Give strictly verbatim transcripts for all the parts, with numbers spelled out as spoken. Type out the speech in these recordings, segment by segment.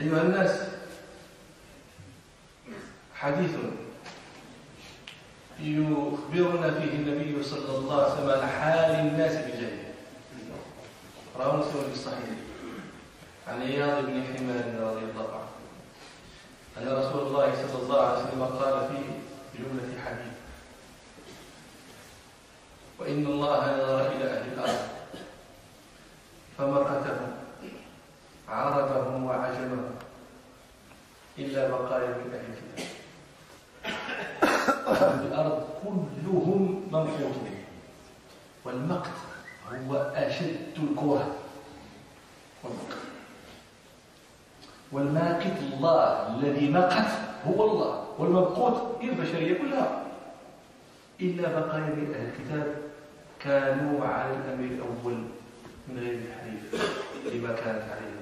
أيها الناس، حديث يخبرنا فيه النبي صلى الله عليه وسلم عن حال الناس بالجاهلية، رواه مسلم في الصحيح عن عياض بن حمار رضي الله عنه أن رسول الله صلى الله عليه وسلم قال في جملة حديث: وإن الله نظر إلى أهل الأرض فمرأتهم عربهم وعجمهم إلا بقايا من أهل الكتاب، أهل الأرض كلهم ممقوتون، والمقت هو أشد الكره، والمقت والماقت الله، الذي مقت هو الله، والممقوت هي البشرية كلها. إلا بقايا من أهل الكتاب كانوا على الأمر الأول من غير الحنيف لما كانت عليه.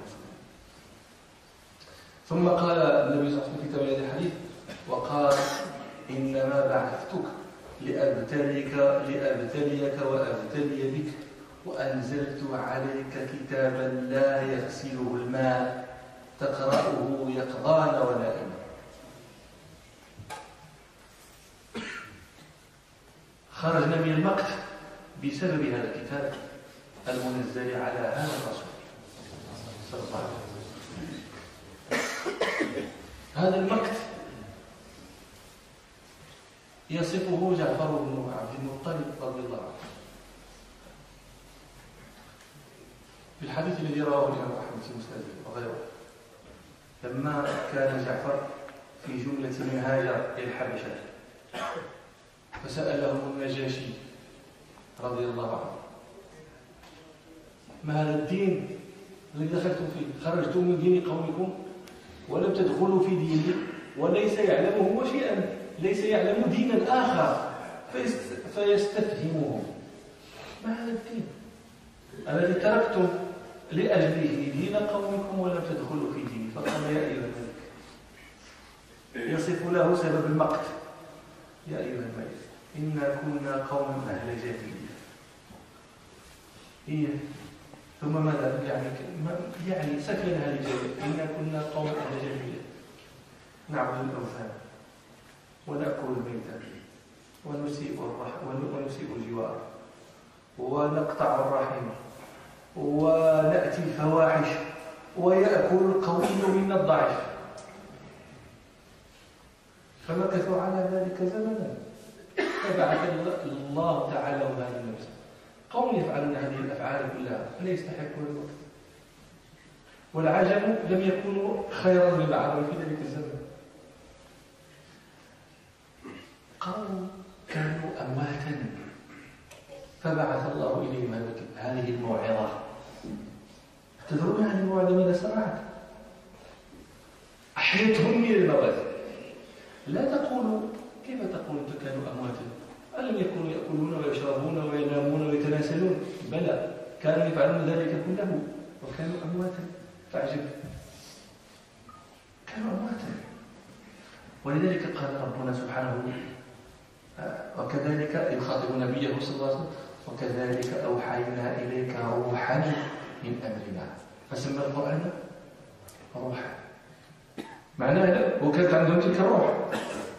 ثم قال النبي صلى الله عليه وسلم في تمام هذا الحديث وقال: إنما بعثتك لأبتليك لأبتليك وأبتلي بك، وأنزلت عليك كتابا لا يغسله الماء تقرأه يقظان ونائما. خرجنا من المقت بسبب هذا الكتاب المنزل على هذا الرسول صلى الله عليه وسلم. هذا المقت يصفه جعفر بن عبد المطلب رضي الله عنه في الحديث الذي رواه الإمام أحمد في مسنده وغيره، لما كان جعفر في جملة من هاجر إلى الحبشة فسألهم النجاشي رضي الله عنه: ما هذا الدين الذي دخلتم فيه؟ خرجتم من دين قومكم ولم تدخلوا في دينه، وليس يعلمه شيئا، ليس يعلم دينا آخر فيستفهمه. ما هذا الدين الذي تركتم لأجله دين قومكم ولم تدخلوا في دينه؟ فقال: يا أيها الملك. يصف له سبب المقت: يا أيها الملك، إنا كنا قوم أهل جاهلية. إيه. ثم ماذا يعني؟ يعني سكنها لجاهلية. إنا كنا قوم أهل جاهلية، نعبد الأوثان ونأكل الميتة ونسيء الرحم ونسيء الجوار ونقطع الرحم ونأتي الفواحش ويأكل القوي منا الضعيف. فمكثوا على ذلك زمنا، فبعث الله تعالى هذا النبي. قوم يفعلون هذه الأفعال كلها فلا يستحقون الوقت، والعجم لم يكونوا خيرا من العرب في ذلك الزمن. قالوا كانوا أمواتا، فبعث الله إليهم هذه الموعظة. تدرون هذه الموعظة ماذا صنعت؟ أحيتهم من الموت. لا تقولوا كيف تقولون كانوا أمواتا، ألم يكونوا يأكلون ويشربون وينامون ويتناسلون؟ بلى، كانوا يفعلون ذلك كله وكانوا أمواتا. فعجب، كانوا أمواتا. ولذلك قال ربنا سبحانه: وكذلك يخاطب نبيه صلى الله عليه وسلم: وكذلك أوحينا إليك روحا من أمرنا. فسمى القرآن روحا، معناه وكانت عندهم تلك الروح،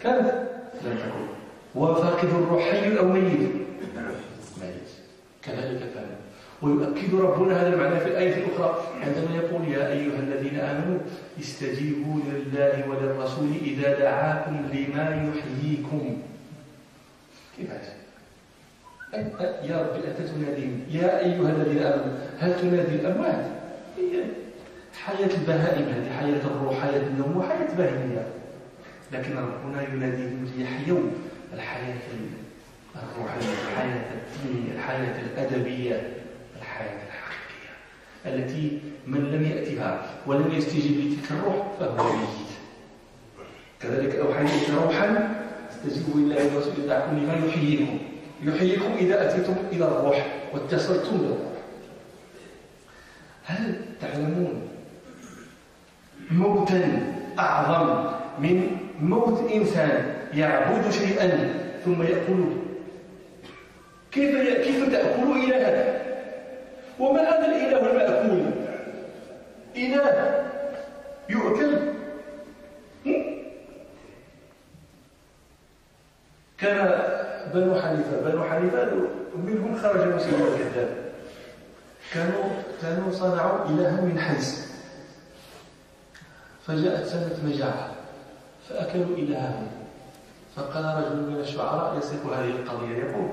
كانت لم تكن، وفاقد الروح حي أو ميت، ميت كذلك فعل. ويؤكد ربنا هذا المعنى في الآية الأخرى عندما يقول: يا أيها الذين آمنوا استجيبوا لله وللرسول إذا دعاكم لما يحييكم. كيف هذا؟ يا رب أنت تنادين، يا أيها الذين آمنوا، هل تنادي الأموات؟ هي حياة البهائم، هذه حياة الروح، حياة النوم، وحياة بهائمية. لكن ربنا يناديهم ليحيوا الحياة الروحية، الحياة الدينية، الحياة الأدبية، الحياة الحقيقية التي من لم يأتها ولم يستجب لتلك الروح فهو ميت. كذلك أوحينا روحا استجيبوا لله ورسوله دعكم لمن يحييكم، يحييكم إذا أتيتم إلى الروح واتصلتم بالروح. هل تعلمون موتا أعظم من موت إنسان يعبد شيئا ثم يأكله؟ كيف كيف تأكل إلهك؟ وما هذا الإله المأكول؟ إله كان بنو حنيفة بنو حنيفة منهم خرج مسلم الكذاب، كانوا كانوا صنعوا إلها من حنس، فجاءت سنة مجاعة فأكلوا إلههم، فقال رجل من الشعراء يصف هذه القضية يقول: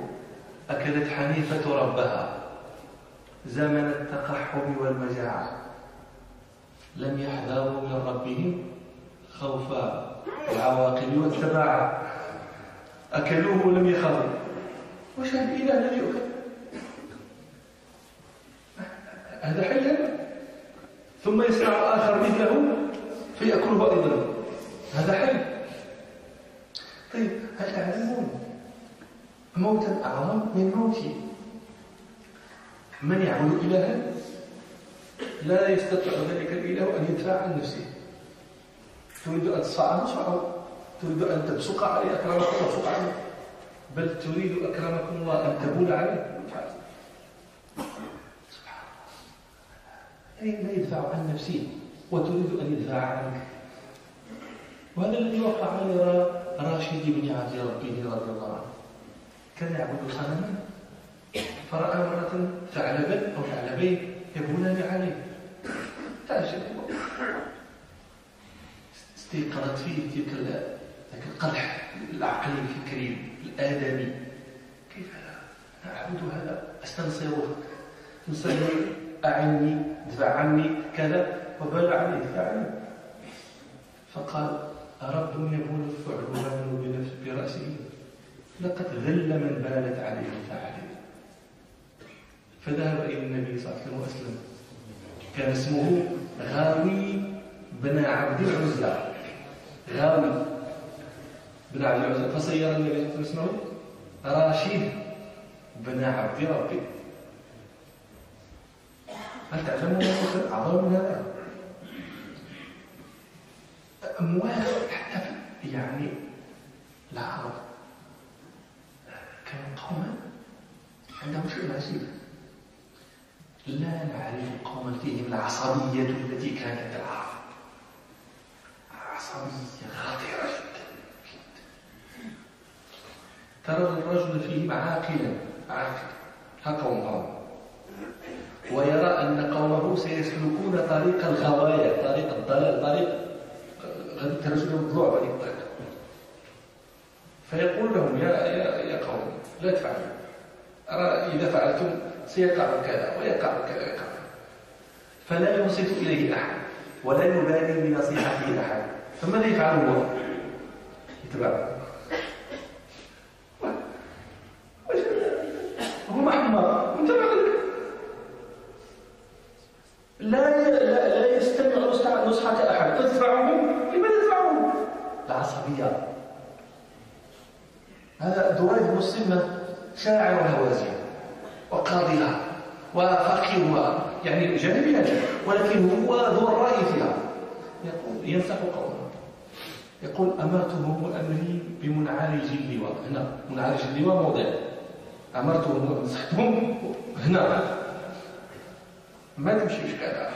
أكلت حنيفة ربها زمن التقحم والمجاعة، لم يحذروا من ربهم خوف العواقب والتباعة، أكلوه ولم يخافوا. واش هذا الإله الذي يؤكل؟ هذا حي هذا، ثم يصنع الآخر مثله فيأكله أيضا، هذا حي. طيب هل تعلمون موتا أعظم من موتي من يعبد إلها لا يستطيع ذلك الإله أن يدفع عن نفسه؟ تريد أن تصاع نصعه، تريد أن تبصق عليه أكرمكم وفق عليه، بل تريد أكرمكم الله أن تبول عليه. سبحان الله، لا يدفع عن نفسه وتريد أن يدفع عنك. وهذا الذي وقع على راشد بن عبد ربه رضي الله عنه، كان يعبد صنما فرأى مرة ثعلبا أو ثعلبين يبولان عليه، تعجب، استيقظت فيه تلك ذاك القدح العقلي الفكري الآدمي، كيف هذا؟ أنا أعبد هذا، أستنصره، أستنصره، أعني، ادفع عني كذا، وبال عني، ادفع عني. فقال: رب يبول الثعلبان برأسه، لقد ذل من بالت عليه الثعالب. فذهب إلى النبي صلى الله عليه وسلم، كان اسمه غاوي بن عبد العزى، غاوي بن عبد العزى، فصير النبي صلى الله عليه وسلم راشد بن عبد ربه. هل تعلمون موتا أعظم من هذا؟ أموات حتى يعني لا أعرف، كانوا قوما عندهم شيء عجيب، لا نعرف قوما فيهم العصبية التي كانت العرب، عصبية خطيرة جدا جدا. ترى الرجل فيهم عاقلا عاقلا كقوم قوم، ويرى أن قومه سيسلكون طريق الغواية، طريق الضلال، طريق غادي ترجلوا الضلوع بهذه الطريقة، فيقول لهم: يا يا يا قوم لا تفعلوا، أرى إذا فعلتم سيقع كذا ويقع كذا. فلا ينصت إليه أحد ولا يبالي بنصيحته أحد، فماذا يفعل هو؟ يتبعه. هو محمد متبع لك، لا لا يستمع نصحة أحد، تدفعه. لماذا تدفعه؟ العصبية. هذا دريد بن الصمة شاعر هوازن وقاضيها وفقيها، يعني جانبها، ولكن هو ذو الرأي فيها. يقول ينصح قومه، يقول: أمرتهم أمري بمنعرج اللواء، هنا منعرج اللواء موضع، أمرتهم نصحتهم هنا ما تمشيش كذا.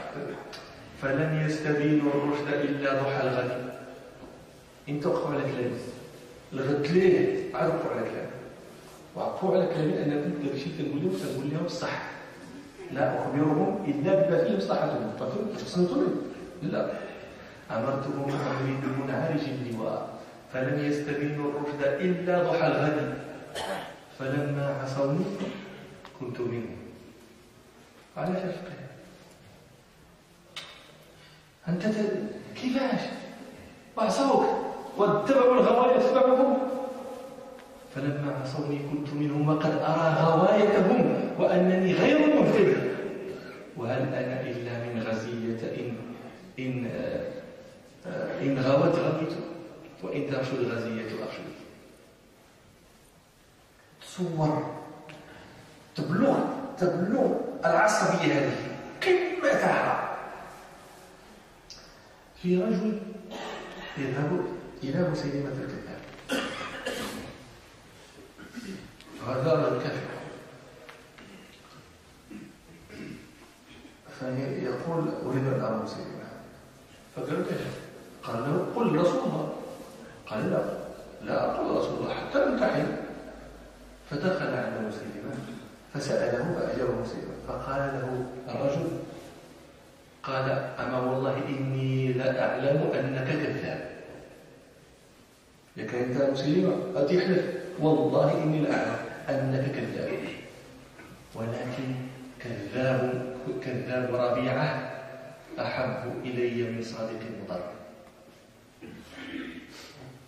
فلن يستبين الرشد إلا ضحى الغد، إن توقعوا على كلامي الغد ليه عرفوا على كلامي، وعرفوا على كلامي أنكم إذا مشيت تقول تقول لهم الصح، لا أخبرهم إلا بما فيه مصلحتهم، فتصنتوني لا. أمرتهم أمري بمنعرج اللواء، فلن يستبين الرشد إلا ضحى الغد، فلما عصوني كنت منهم على شفقه. أنت تد... كيفاش؟ وعصوك واتبعوا الغواية تتبعهم، فلما عصوني كنت منهم وقد أرى غوايتهم وأنني غير مهتدي، وهل أنا إلا من غزية إن إن إن غوت غويت وإن ترشد الغزية أرشد. تصور تبلغ تبلغ العصبية هذه قمتها في رجل يذهب إلى مسيلمة الكذاب، هذا رجل كافر، فيقول: أريد أن أرى مسيلمة. فقال: كيف؟ قال له: قل رسول الله. قال: لا، لا أقول رسول الله حتى نمتحن. فدخل على مسلمة فسأله فأجابه مسلمة، فقال له الرجل، قال: أما والله إني لا أعلم أنك كذاب. لكن أنت مسلمة أتحلف والله إني لا أعلم أنك كذاب، ولكن كذاب كذاب ربيعة أحب إلي من صادق مضر.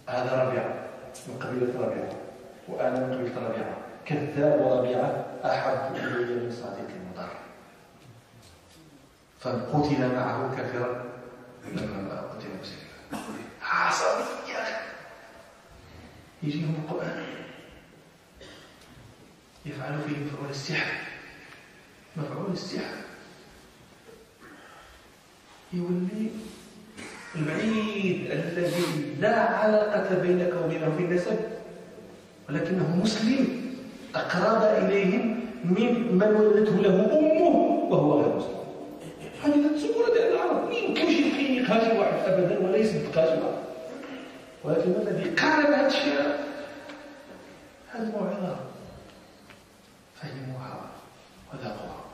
هذا ربيعة من قبيلة ربيعة وأنا من قبيلة ربيعة، كذاب ربيعة أحب إلي من صادق مضر. فقتل معه كافرا لما قتل مسلما. عصبية يجيهم القرآن يفعل فيهم مفعول السحر، مفعول السحر يولي البعيد الذي لا علاقة بينك وبينه في النسب، ولكنه مسلم أقرب إليهم من من ولدته له أمه وهو غير مسلم. هذه الصورة ديال العرب ما يمكنش يقيق هذا واحد أبدا ولا يصدق هذا واحد، ولكن الذي قارب هذا الشيء هذه موعظة فهموها وذاقوها.